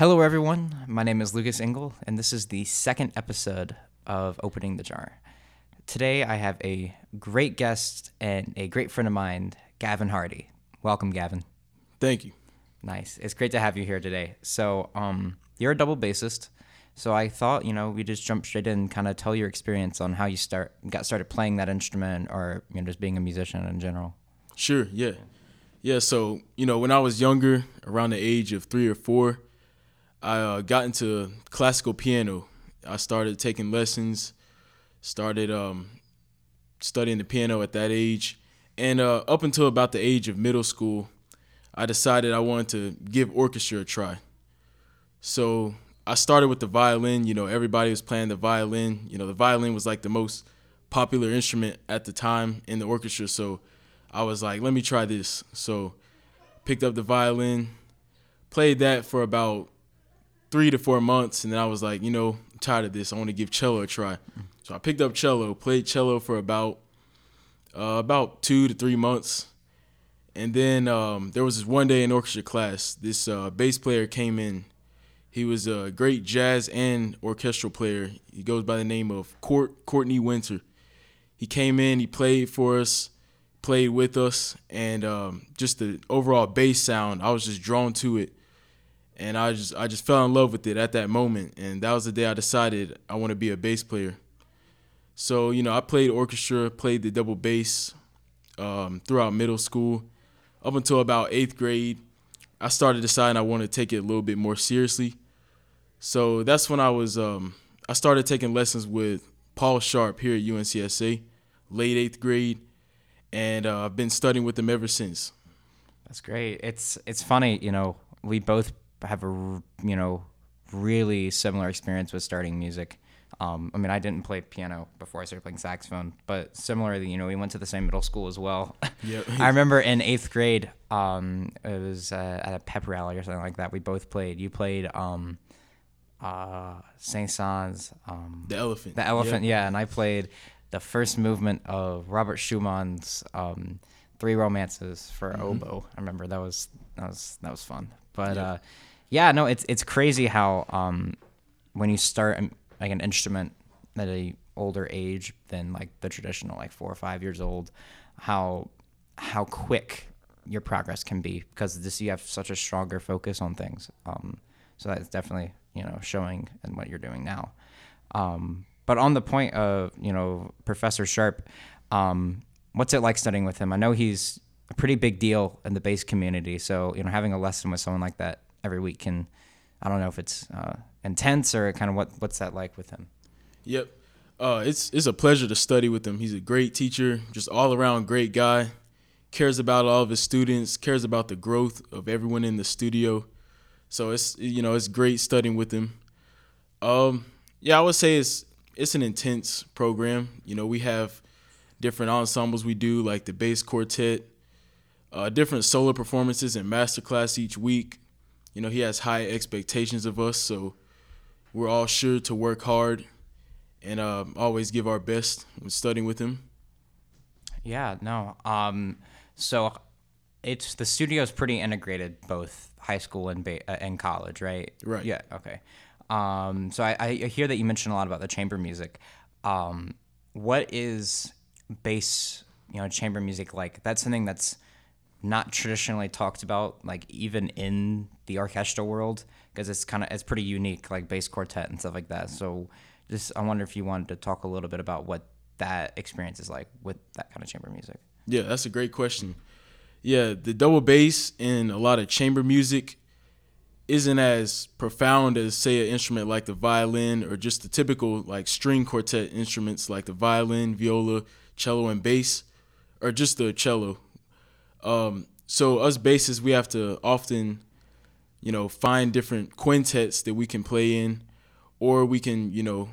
Hello, everyone. My name is Lucas Engel, and this is the second episode of Opening the Jar. Today, I have a great guest and a great friend of mine, Gavin Hardy. Welcome, Gavin. Thank you. Nice. It's great to have you here today. So you're a double bassist, so I thought, we just jump straight in and kind of tell your experience on how you got started playing that instrument or just being a musician in general. Sure, yeah. Yeah, so, when I was younger, around the age of 3 or 4, I got into classical piano. I started taking lessons, started studying the piano at that age. And up until about the age of middle school, I decided I wanted to give orchestra a try. So I started with the violin. Everybody was playing the violin. The violin was like the most popular instrument at the time in the orchestra. So I was like, let me try this. So picked up the violin, played that for about 3 to 4 months, and then I was like, I'm tired of this. I want to give cello a try. So I picked up cello, played cello for about 2 to 3 months, and then there was this one day in orchestra class. This bass player came in. He was a great jazz and orchestral player. He goes by the name of Courtney Winter. He came in. He played for us, played with us, and just the overall bass sound, I was just drawn to it. And I just fell in love with it at that moment. And that was the day I decided I want to be a bass player. So, I played orchestra, played the double bass throughout middle school. Up until about 8th grade, I started deciding I wanted to take it a little bit more seriously. So that's when I started taking lessons with Paul Sharp here at UNCSA, late 8th grade. And I've been studying with him ever since. That's great. It's funny, we both have a really similar experience with starting music. I didn't play piano before I started playing saxophone, but similarly, we went to the same middle school as well. Yep. I remember in 8th grade, it was at a pep rally or something like that. We both played. You played Saint-Saens. The Elephant. The Elephant, yep. Yeah. And I played the first movement of Robert Schumann's 3 Romances for oboe. I remember that was fun. But yep. It's crazy how when you start like an instrument at a older age than like the traditional 4 or 5 years old, how quick your progress can be because you have such a stronger focus on things. So that's definitely showing in what you're doing now. But on the point of Professor Sharp, what's it like studying with him? I know he's a pretty big deal in the bass community. So, having a lesson with someone like that every week can, I don't know if it's intense or kind of what's that like with him? Yep. It's a pleasure to study with him. He's a great teacher, just all around great guy, cares about all of his students, cares about the growth of everyone in the studio. So it's great studying with him. I would say it's an intense program. We have different ensembles we do, like the bass quartet, different solo performances and masterclass each week. He has high expectations of us, so we're all sure to work hard and always give our best when studying with him. Yeah, no. So it's the studio's pretty integrated, both high school and college, right? Right. Yeah. Okay. So I hear that you mentioned a lot about the chamber music. What is bass? Chamber music, that's something that's not traditionally talked about, even in the orchestral world, because it's pretty unique, like bass quartet and stuff like that. So just, I wonder if you wanted to talk a little bit about what that experience is like with that kind of chamber music. Yeah, that's a great question. Yeah, the double bass in a lot of chamber music isn't as profound as, say, an instrument like the violin or just the typical string quartet instruments like the violin, viola, cello, and bass, or just the cello. So us bassists, we have to often, find different quintets that we can play in, or we can,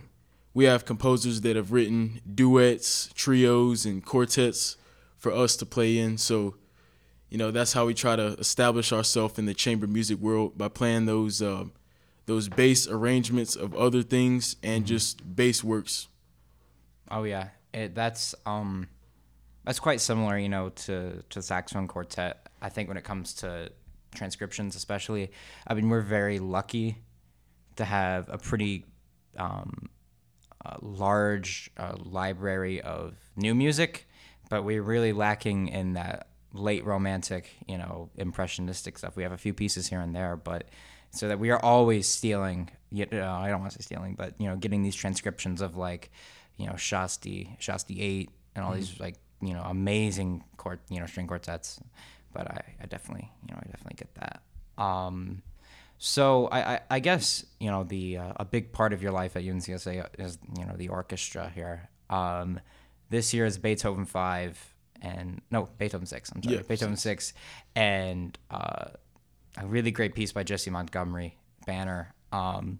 we have composers that have written duets, trios, and quartets for us to play in. So, that's how we try to establish ourselves in the chamber music world, by playing those bass arrangements of other things and just bass works. Oh yeah, that's quite similar, to saxophone quartet. I think when it comes to transcriptions especially. I mean, we're very lucky to have a pretty large library of new music, but we're really lacking in that late romantic, you know, impressionistic stuff. We have a few pieces here and there, but so that we are always stealing, I don't want to say stealing, but, you know, getting these transcriptions of, like, you know, Shasti 8 and all these, like, you know, amazing string quartets. But I definitely get that. So I guess, you know, the a big part of your life at UNCSA is, you know, the orchestra here. This year is Beethoven 6. I'm sorry, yeah, Beethoven 6, and a really great piece by Jesse Montgomery, Banner. How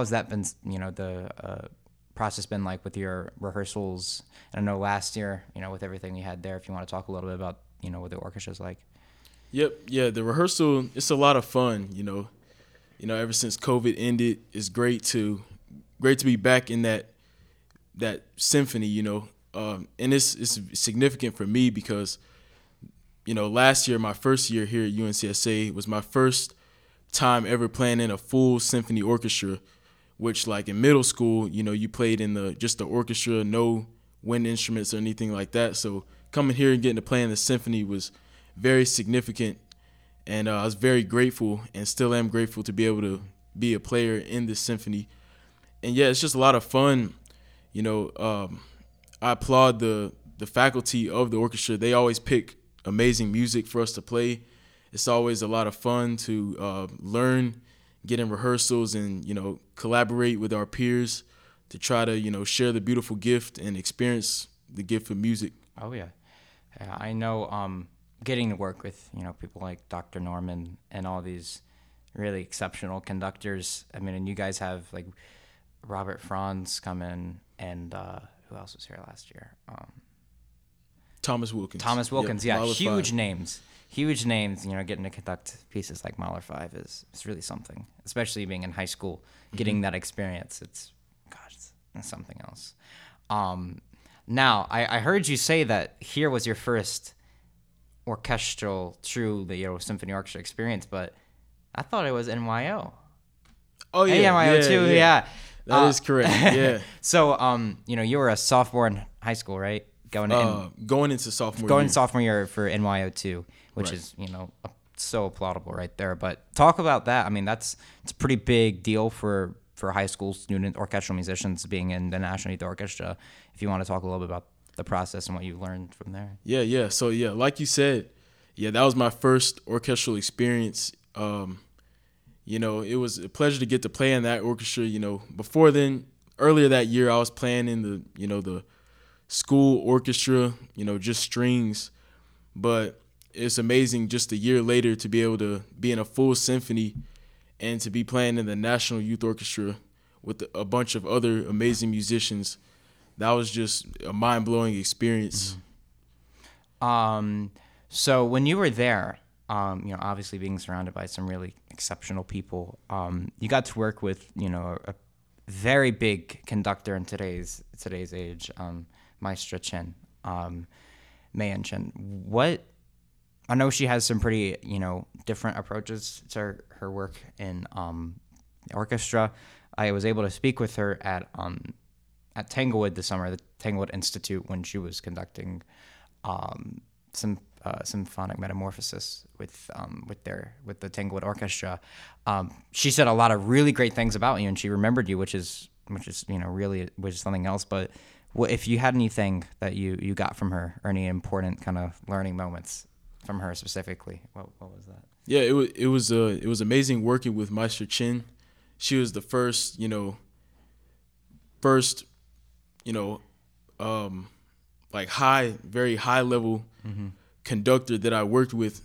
has that been? You know, the process been like with your rehearsals? And I know last year, you know, with everything you had there. If you want to talk a little bit about, you know, what the orchestra's like. Yep. Yeah, the rehearsal, it's a lot of fun, you know. You know, ever since COVID ended, it's great to be back in that symphony, you know. And it's significant for me because, you know, last year, my first year here at UNCSA, was my first time ever playing in a full symphony orchestra, which, like, in middle school, you know, you played in just the orchestra, no wind instruments or anything like that. So coming here and getting to play in the symphony was very significant, and I was very grateful and still am grateful to be able to be a player in this symphony. And yeah, it's just a lot of fun, you know. I applaud the faculty of the orchestra. They always pick amazing music for us to play. It's always a lot of fun to learn, get in rehearsals, and, you know, collaborate with our peers to try to, you know, share the beautiful gift and experience the gift of music. Oh yeah, I know. Getting to work with, you know, people like Dr. Norman and all these really exceptional conductors. I mean, and you guys have, like, Robert Franz come in, and who else was here last year? Thomas Wilkins, yep. Yeah, huge names. You know, getting to conduct pieces like Mahler 5 is really something. Especially being in high school, getting that experience, it's something else. Now, I heard you say that here was your first orchestral, symphony orchestra experience, but I thought it was NYO. Oh, yeah. Hey, NYO, too, yeah. That is correct, yeah. So, you know, you were a sophomore in high school, right? Going into sophomore year for NYO, too, which is, you know, so applaudable right there. But talk about that. I mean, it's a pretty big deal for high school student orchestral musicians being in the National Youth Orchestra. If you want to talk a little bit about the process and what you learned from there. Yeah. So, yeah, like you said, yeah, that was my first orchestral experience. You know, it was a pleasure to get to play in that orchestra. You know, before then, earlier that year, I was playing in the, you know, the school orchestra, you know, just strings. But it's amazing just a year later to be able to be in a full symphony and to be playing in the National Youth Orchestra with a bunch of other amazing musicians. That was just a mind-blowing experience. Mm-hmm. So when you were there, you know, obviously being surrounded by some really exceptional people, you got to work with, you know, a very big conductor in today's age, Maestra Chen, Mayin Chen. I know she has some pretty, you know, different approaches to her work in orchestra. I was able to speak with her at Tanglewood this summer, the Tanglewood Institute, when she was conducting some symphonic metamorphosis with the Tanglewood Orchestra. She said a lot of really great things about you, and she remembered you, which is you know, really was something else. But if you had anything that you got from her, or any important kind of learning moments from her specifically, what was that? Yeah, it was amazing working with Maestra Chen. She was the first very high level conductor that I worked with,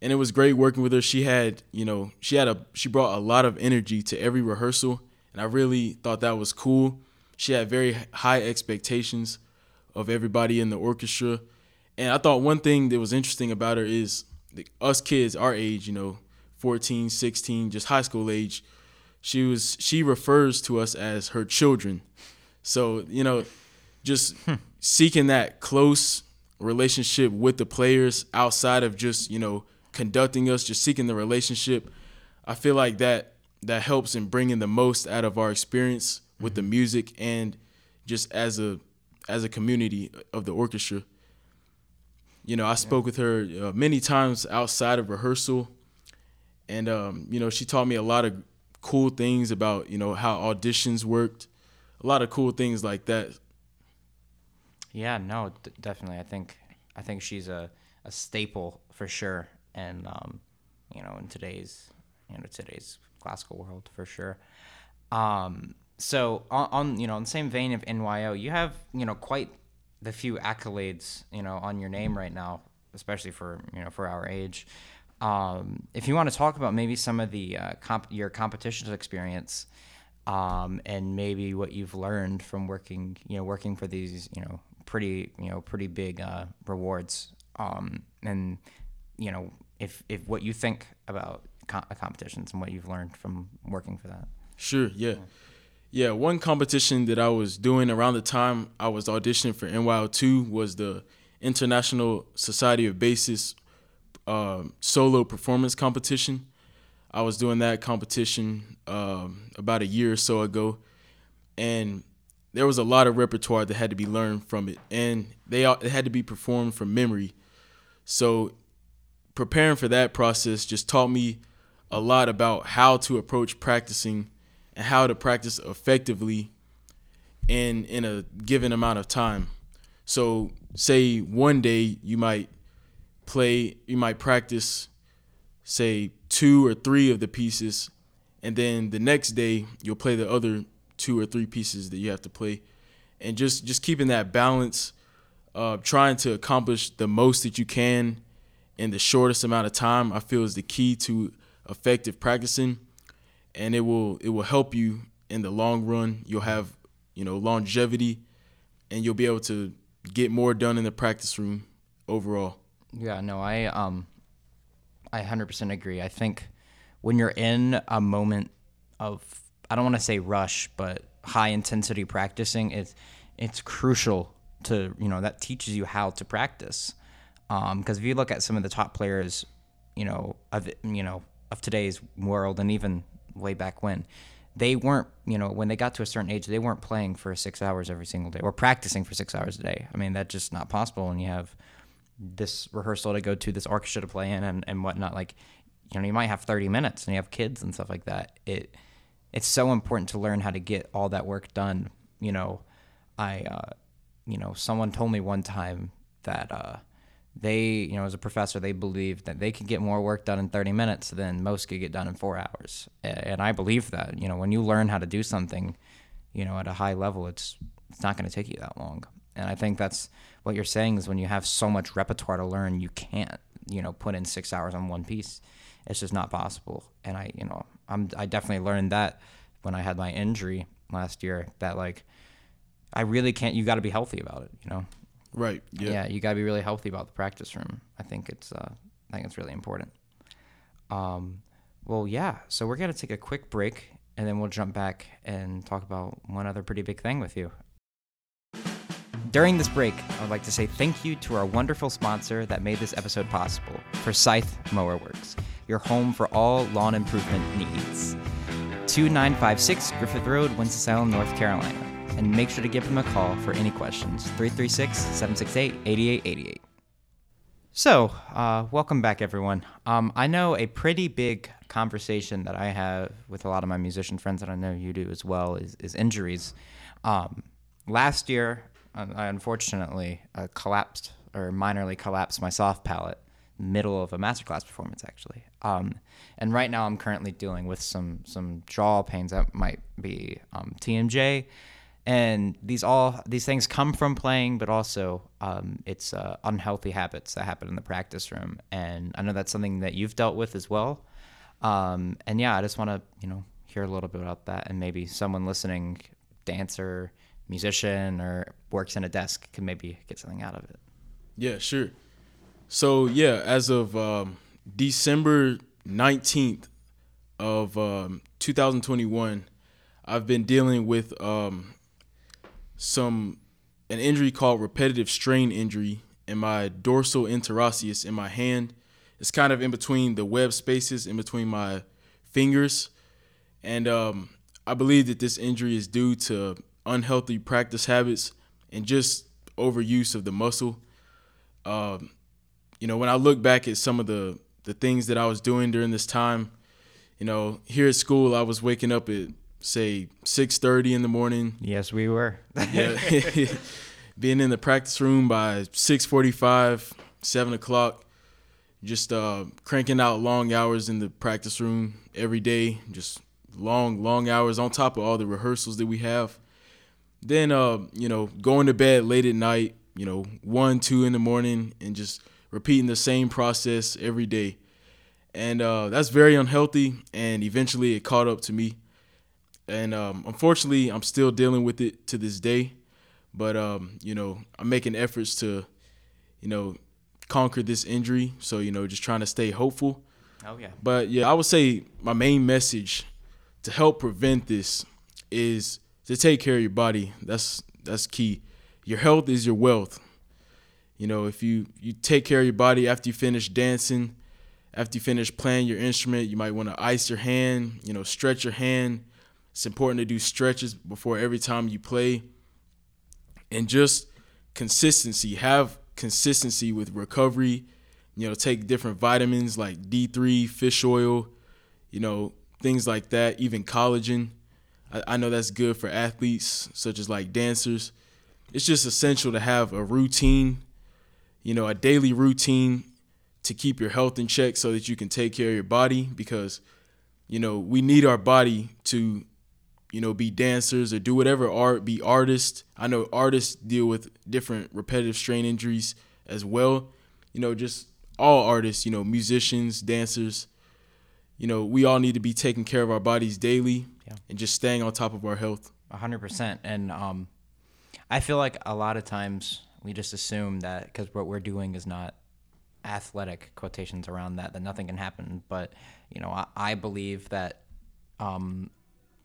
and it was great working with her. She had, you know, she brought a lot of energy to every rehearsal, and I really thought that was cool. She had very high expectations of everybody in the orchestra. And I thought one thing that was interesting about her is us kids our age, you know, 14, 16, just high school age, she refers to us as her children. So, you know, just seeking that close relationship with the players outside of just, you know, conducting us, just seeking the relationship. I feel like that helps in bringing the most out of our experience with the music and just as a community of the orchestra. You know, I spoke with her many times outside of rehearsal, and you know, she taught me a lot of cool things about, you know, how auditions worked, a lot of cool things like that. Yeah, no, definitely. I think she's a staple for sure, and you know, in today's classical world for sure. So on you know, in the same vein of NYO, you have, you know, quite the few accolades, you know, on your name right now, especially for, you know, for our age. If you want to talk about maybe some of the your competitions experience, and maybe what you've learned from working for these, you know, pretty big rewards, and you know, if what you think about competitions and what you've learned from working for that. Sure. Yeah. One competition that I was doing around the time I was auditioning for NYO2 was the International Society of Bassists solo performance competition. I was doing that competition about a year or so ago, and there was a lot of repertoire that had to be learned from it, and it had to be performed from memory. So preparing for that process just taught me a lot about how to approach practicing and how to practice effectively in a given amount of time. So say one day you might practice, say, 2 or 3 of the pieces, and then the next day you'll play the other 2 or 3 pieces that you have to play. And just keeping that balance, trying to accomplish the most that you can in the shortest amount of time, I feel is the key to effective practicing, and it will help you in the long run. You'll have, you know, longevity, and you'll be able to get more done in the practice room overall. Yeah, no, I 100% agree. I think when you're in a moment of, I don't want to say rush, but high intensity practicing, it's crucial to, you know, that teaches you how to practice. Because if you look at some of the top players, of today's world, and even way back when, they weren't, you know, when they got to a certain age, they weren't playing for 6 hours every single day or practicing for 6 hours a day. I mean, that's just not possible. And you have this rehearsal to go to, this orchestra to play in, and whatnot. Like, you know, you might have 30 minutes and you have kids and stuff like that. It's so important to learn how to get all that work done. You know, someone told me one time that, as a professor, they believed that they could get more work done in 30 minutes than most could get done in 4 hours. And I believe that, you know, when you learn how to do something, you know, at a high level, it's not going to take you that long. And I think that's what you're saying is when you have so much repertoire to learn, you can't, you know, put in 6 hours on one piece. It's just not possible. And I definitely learned that when I had my injury last year, that like, I really can't, you got to be healthy about it, you know? Right. Yeah. Yeah, you gotta be really healthy about the practice room. I think it's really important. Well, yeah. So we're gonna take a quick break, and then we'll jump back and talk about one other pretty big thing with you. During this break, I would like to say thank you to our wonderful sponsor that made this episode possible, Forsyth Mower Works, your home for all lawn improvement needs. 2956 Griffith Road, Winston-Salem, North Carolina. And make sure to give them a call for any questions, 336-768-8888. So, welcome back, everyone. I know a pretty big conversation that I have with a lot of my musician friends, and I know you do as well, is injuries. Last year, I unfortunately collapsed or minorly collapsed my soft palate, middle of a masterclass performance, actually. And right now I'm currently dealing with some jaw pains that might be TMJ. And these things come from playing, but also it's unhealthy habits that happen in the practice room. And I know that's something that you've dealt with as well. And yeah, I just want to, you know, hear a little bit about that, and maybe someone listening, dancer, musician, or works in a desk, can maybe get something out of it. Yeah, sure. So yeah, as of December 19th of 2021, I've been dealing with an injury called repetitive strain injury in my dorsal interosseous in my hand. It's kind of in between the web spaces, in between my fingers. And I believe that this injury is due to unhealthy practice habits and just overuse of the muscle. You know, when I look back at some of the things that I was doing during this time, you know, here at school, I was waking up at, say, 6:30 in the morning. Yes, we were. Yeah. Being in the practice room by 6:45, 7 o'clock, just cranking out long hours in the practice room every day, just long hours on top of all the rehearsals that we have. Then, you know, going to bed late at night, you know, 1, 2 in the morning, and just repeating the same process every day. And that's very unhealthy, and eventually it caught up to me. And unfortunately, I'm still dealing with it to this day. But, you know, I'm making efforts to, you know, conquer this injury. So, you know, just trying to stay hopeful. Oh, yeah. But, yeah, I would say my main message to help prevent this is to take care of your body. That's key. Your health is your wealth. You know, if you take care of your body after you finish dancing, after you finish playing your instrument, you might want to ice your hand, you know, stretch your hand. It's important to do stretches before every time you play. And just consistency. Have consistency with recovery. You know, take different vitamins like D3, fish oil, you know, things like that, even collagen. I know that's good for athletes, such as like dancers. It's just essential to have a routine, you know, a daily routine to keep your health in check so that you can take care of your body because, you know, we need our body to, you know, be dancers or do whatever art, be artists. I know artists deal with different repetitive strain injuries as well. You know, just all artists, you know, musicians, dancers, you know, we all need to be taking care of our bodies daily and just staying on top of our health. 100%. And I feel like a lot of times we just assume that because what we're doing is not athletic, quotations around that, that nothing can happen. But, you know, I believe that,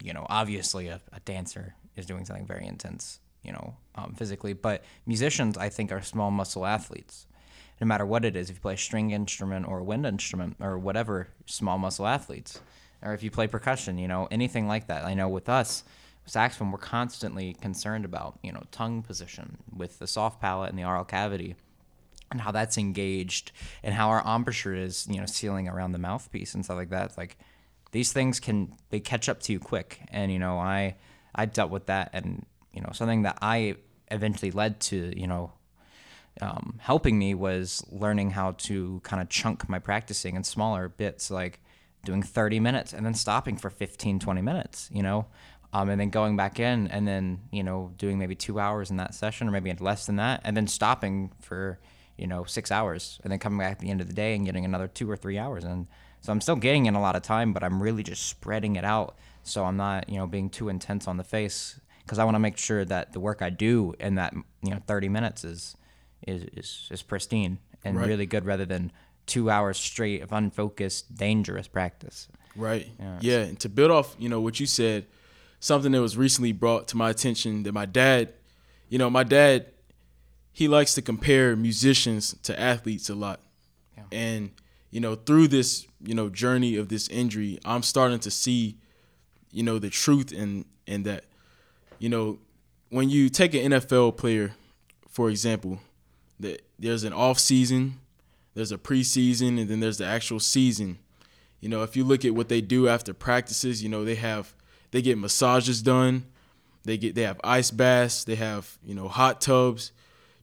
you know, obviously a dancer is doing something very intense, you know, physically. But musicians, I think, are small muscle athletes. No matter what it is, if you play a string instrument or a wind instrument or whatever, small muscle athletes. Or if you play percussion, you know, anything like that. I know with us, saxophone, we're constantly concerned about, you know, tongue position with the soft palate and the oral cavity and how that's engaged and how our embouchure is, you know, sealing around the mouthpiece and stuff like that. It's like these things they catch up to you quick. And, you know, I dealt with that and, you know, something that I eventually led to, you know, helping me was learning how to kind of chunk my practicing in smaller bits, like doing 30 minutes and then stopping for 15, 20 minutes, you know, and then going back in and then, you know, doing maybe 2 hours in that session or maybe less than that and then stopping for, you know, 6 hours and then coming back at the end of the day and getting another 2 or 3 hours. And so I'm still getting in a lot of time, but I'm really just spreading it out. So I'm not, you know, being too intense on the face because I want to make sure that the work I do in that, you know, 30 minutes is pristine and really good rather than 2 hours straight of unfocused, dangerous practice. Right. Yeah. And to build off, you know, what you said, something that was recently brought to my attention that my dad, he likes to compare musicians to athletes a lot. Yeah. And, you know, through this, you know, journey of this injury, I'm starting to see, you know, the truth in that. You know, when you take an NFL player, for example, that there's an off season, there's a preseason, and then there's the actual season. You know, if you look at what they do after practices, you know, they get massages done, they have ice baths, they have, you know, hot tubs.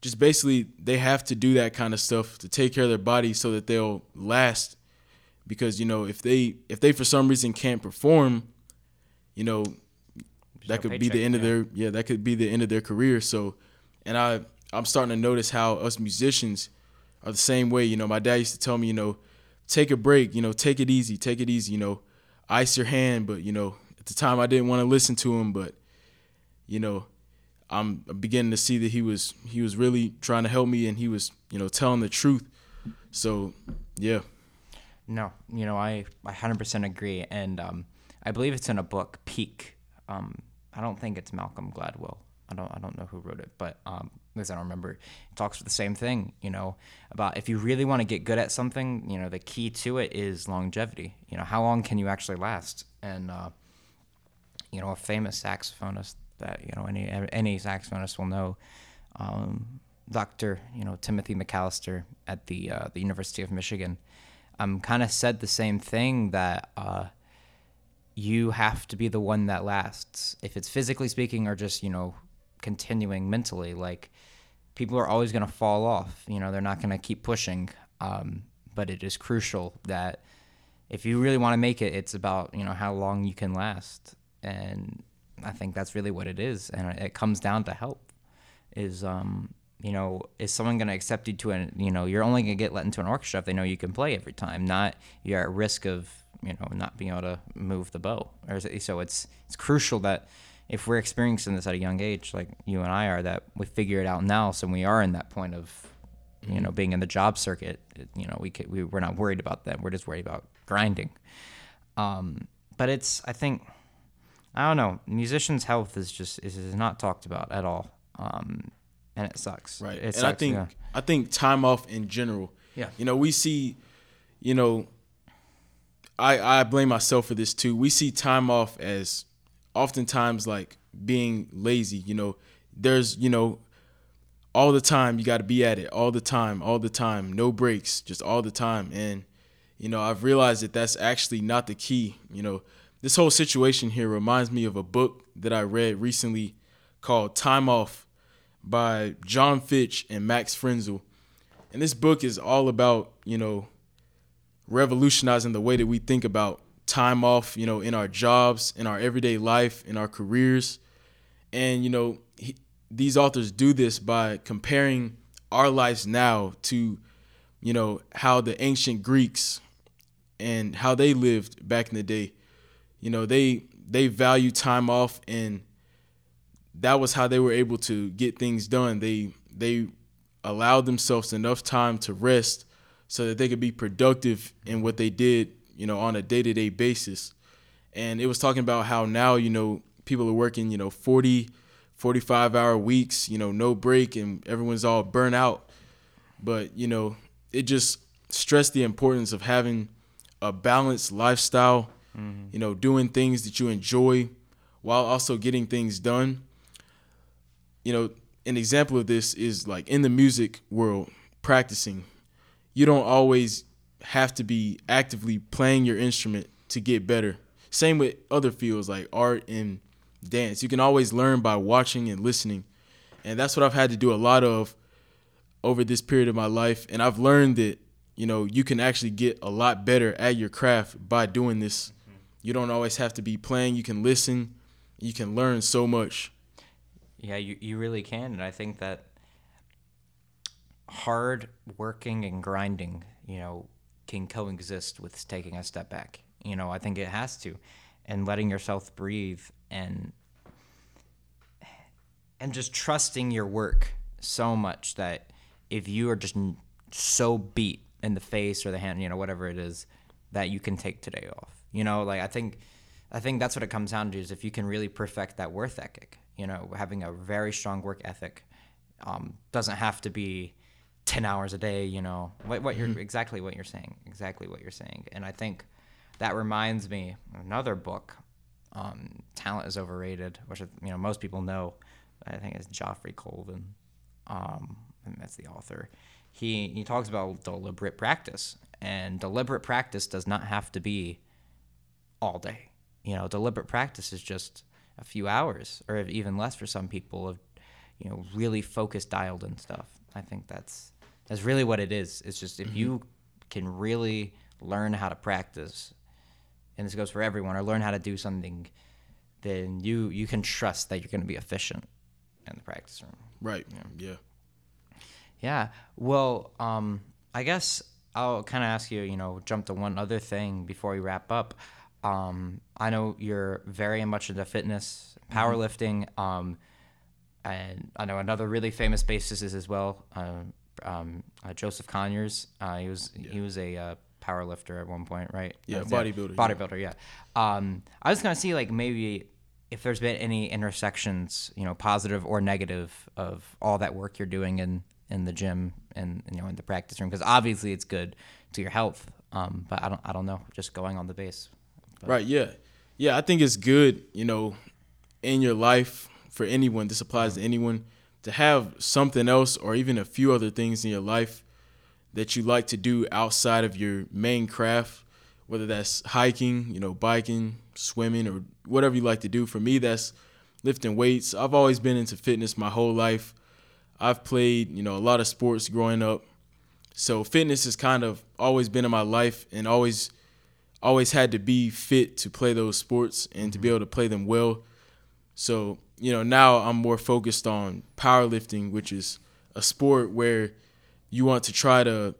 Just basically they have to do that kind of stuff to take care of their body so that they'll last. Because, you know, if they for some reason can't perform, you know, that could be the end of their that could be the end of their career. So, and I'm starting to notice how us musicians are the same way. You know, my dad used to tell me, you know, take a break, you know, take it easy, you know, ice your hand. But, you know, at the time I didn't want to listen to him, but, you know, I'm beginning to see that he was really trying to help me and he was, you know, telling the truth. So, yeah. No, you know, I 100% agree. And I believe it's in a book, Peak. I don't think it's Malcolm Gladwell. I don't know who wrote it, but at least I don't remember. It talks the same thing, you know, about if you really want to get good at something, you know, the key to it is longevity. You know, how long can you actually last? And you know, a famous saxophonist that you know any saxophonist will know, Dr. Timothy McAllister at the University of Michigan, kind of said the same thing, that you have to be the one that lasts, if it's physically speaking or just continuing mentally. Like, people are always going to fall off, they're not going to keep pushing, but it is crucial that if you really want to make it, it's about how long you can last. And I think that's really what it is, and it comes down to help. Is is someone going to accept you to an, you're only going to get let into an orchestra if they know you can play every time, not you're at risk of not being able to move the bow. So it's crucial that if we're experiencing this at a young age, like you and I are, that we figure it out now, so when we are in that point of being in the job circuit, we're not worried about that, we're just worried about grinding. But it's, I think, I don't know, musicians' health is not talked about at all, and it sucks. Right, it sucks, and I think time off in general. Yeah, we see, I blame myself for this too. We see time off as oftentimes like being lazy. There's all the time, you got to be at it all the time, no breaks, just all the time. And I've realized that that's actually not the key. This whole situation here reminds me of a book that I read recently called Time Off by John Fitch and Max Frenzel. And this book is all about, revolutionizing the way that we think about time off, in our jobs, in our everyday life, in our careers. And, these authors do this by comparing our lives now to, how the ancient Greeks and how they lived back in the day. They value time off, and that was how they were able to get things done. They allowed themselves enough time to rest so that they could be productive in what they did, on a day-to-day basis. And it was talking about how now, people are working, 40, 45-hour weeks, no break, and everyone's all burnt out. But, it just stressed the importance of having a balanced lifestyle, doing things that you enjoy while also getting things done. An example of this is like in the music world, practicing. You don't always have to be actively playing your instrument to get better. Same with other fields like art and dance. You can always learn by watching and listening. And that's what I've had to do a lot of over this period of my life. And I've learned that, you can actually get a lot better at your craft by doing this. You don't always have to be playing. You can listen. You can learn so much. Yeah, you really can. And I think that hard working and grinding, can coexist with taking a step back. I think it has to. And letting yourself breathe and just trusting your work so much that if you are just so beat in the face or the hand, whatever it is, that you can take today off. I think that's what it comes down to, is if you can really perfect that work ethic, having a very strong work ethic, doesn't have to be 10 hours a day, exactly what you're saying. And I think that reminds me of another book, Talent is Overrated, which, most people know. I think it's Geoffrey Colvin. And that's the author. He talks about deliberate practice, and deliberate practice does not have to be all day. Deliberate practice is just a few hours, or even less for some people, of really focused, dialed in stuff. I think that's really what it is. It's just, if you can really learn how to practice, and this goes for everyone, or learn how to do something, then you can trust that you're going to be efficient in the practice room. Right. Yeah. Well, I guess I'll kind of ask you, jump to one other thing before we wrap up. I know you're very much into fitness, powerlifting, and I know another really famous bassist is as well, Joseph Conyers. He was a powerlifter at one point, right? Yeah, bodybuilder. Yeah. I was gonna see, like, maybe if there's been any intersections, you know, positive or negative, of all that work you're doing in the gym and, you know, in the practice room, because obviously it's good to your health. But I don't know, just going on the base. But. Right. Yeah. Yeah. I think it's good, you know, in your life, for anyone, this applies to anyone, to have something else or even a few other things in your life that you like to do outside of your main craft, whether that's hiking, you know, biking, swimming, or whatever you like to do. For me, that's lifting weights. I've always been into fitness my whole life. I've played, you know, a lot of sports growing up. So fitness has kind of always been in my life, and always had to be fit to play those sports and to be able to play them well. So, you know, now I'm more focused on powerlifting, which is a sport where you want to try to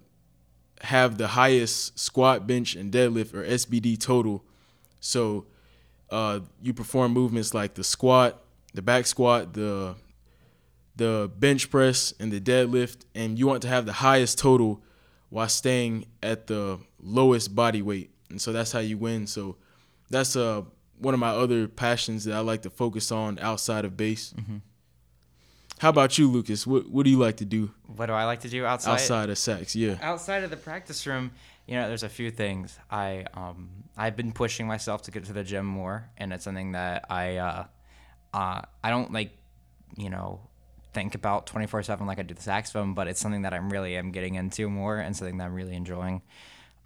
have the highest squat, bench, and deadlift, or SBD, total. So you perform movements like the squat, the back squat, the bench press, and the deadlift, and you want to have the highest total while staying at the lowest body weight. And so that's how you win. So that's one of my other passions that I like to focus on outside of base. Mm-hmm. How about you, Lucas? What do you like to do? What do I like to do outside of sax? Yeah, outside of the practice room, you know, there's a few things. I've been pushing myself to get to the gym more, and it's something that I don't, like, you know, think about 24/7 like I do the saxophone, but it's something that I'm really am getting into more and something that I'm really enjoying.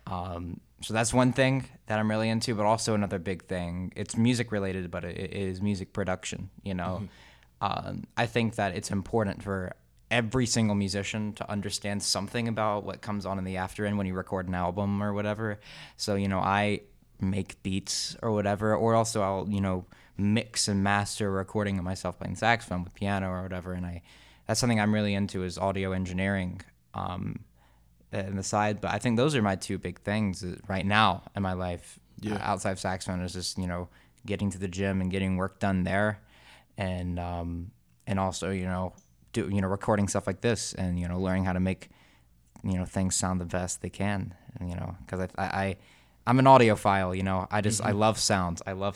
So that's one thing that I'm really into, but also another big thing, it's music related, but it is music production, you know. Mm-hmm. I think that it's important for every single musician to understand something about what comes on in the after end when you record an album or whatever. So, you know, I make beats or whatever, or also I'll, you know, mix and master recording of myself playing saxophone with piano or whatever, and that's something I'm really into, is audio engineering in the side. But I think those are my two big things right now in my life. Yeah. Outside of saxophone is just, you know, getting to the gym and getting work done there, and also, you know, recording stuff like this, and, you know, learning how to make, you know, things sound the best they can. And, you know, because I'm an audiophile, you know. I just, mm-hmm. I love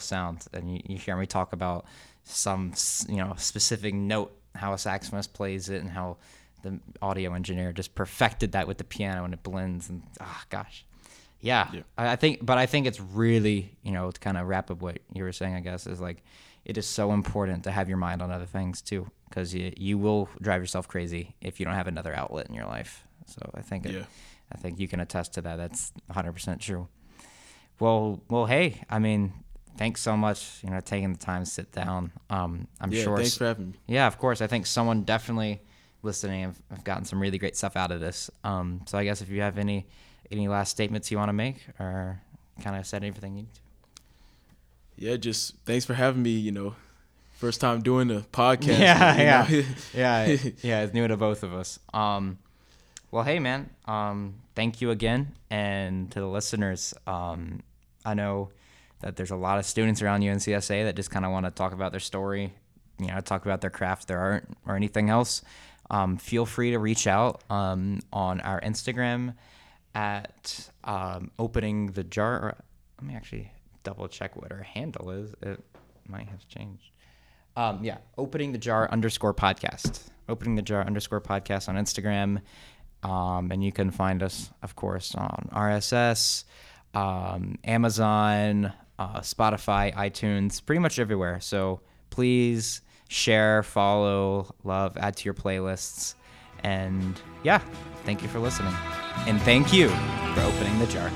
sounds. And you hear me talk about some, you know, specific note, how a saxophonist plays it, and how the audio engineer just perfected that with the piano, and it blends. And, gosh. Yeah. I think it's really, you know, to kind of wrap up what you were saying, I guess, is like, it is so important to have your mind on other things too, because you will drive yourself crazy if you don't have another outlet in your life. So I think, I think you can attest to that. That's 100% true. Well, hey, I mean, thanks so much, you know, taking the time to sit down. I'm sure. Thanks for having me. Yeah, of course. I think someone definitely listening have gotten some really great stuff out of this. So I guess if you have any last statements you want to make, or kind of said everything you need to. Yeah, just thanks for having me, you know. First time doing a podcast. Yeah, it's new to both of us. Well, hey, man, thank you again. And to the listeners, I know that there's a lot of students around UNCSA that just kind of want to talk about their story, you know, talk about their craft, their art, or anything else. Feel free to reach out on our Instagram at Opening the Jar. Let me actually double check what our handle is. It might have changed. Opening the Jar_podcast. Opening the Jar_podcast on Instagram. And you can find us, of course, on RSS, Amazon, Spotify, iTunes, pretty much everywhere. So please share, follow, love, add to your playlists. And yeah, thank you for listening. And thank you for opening the jar.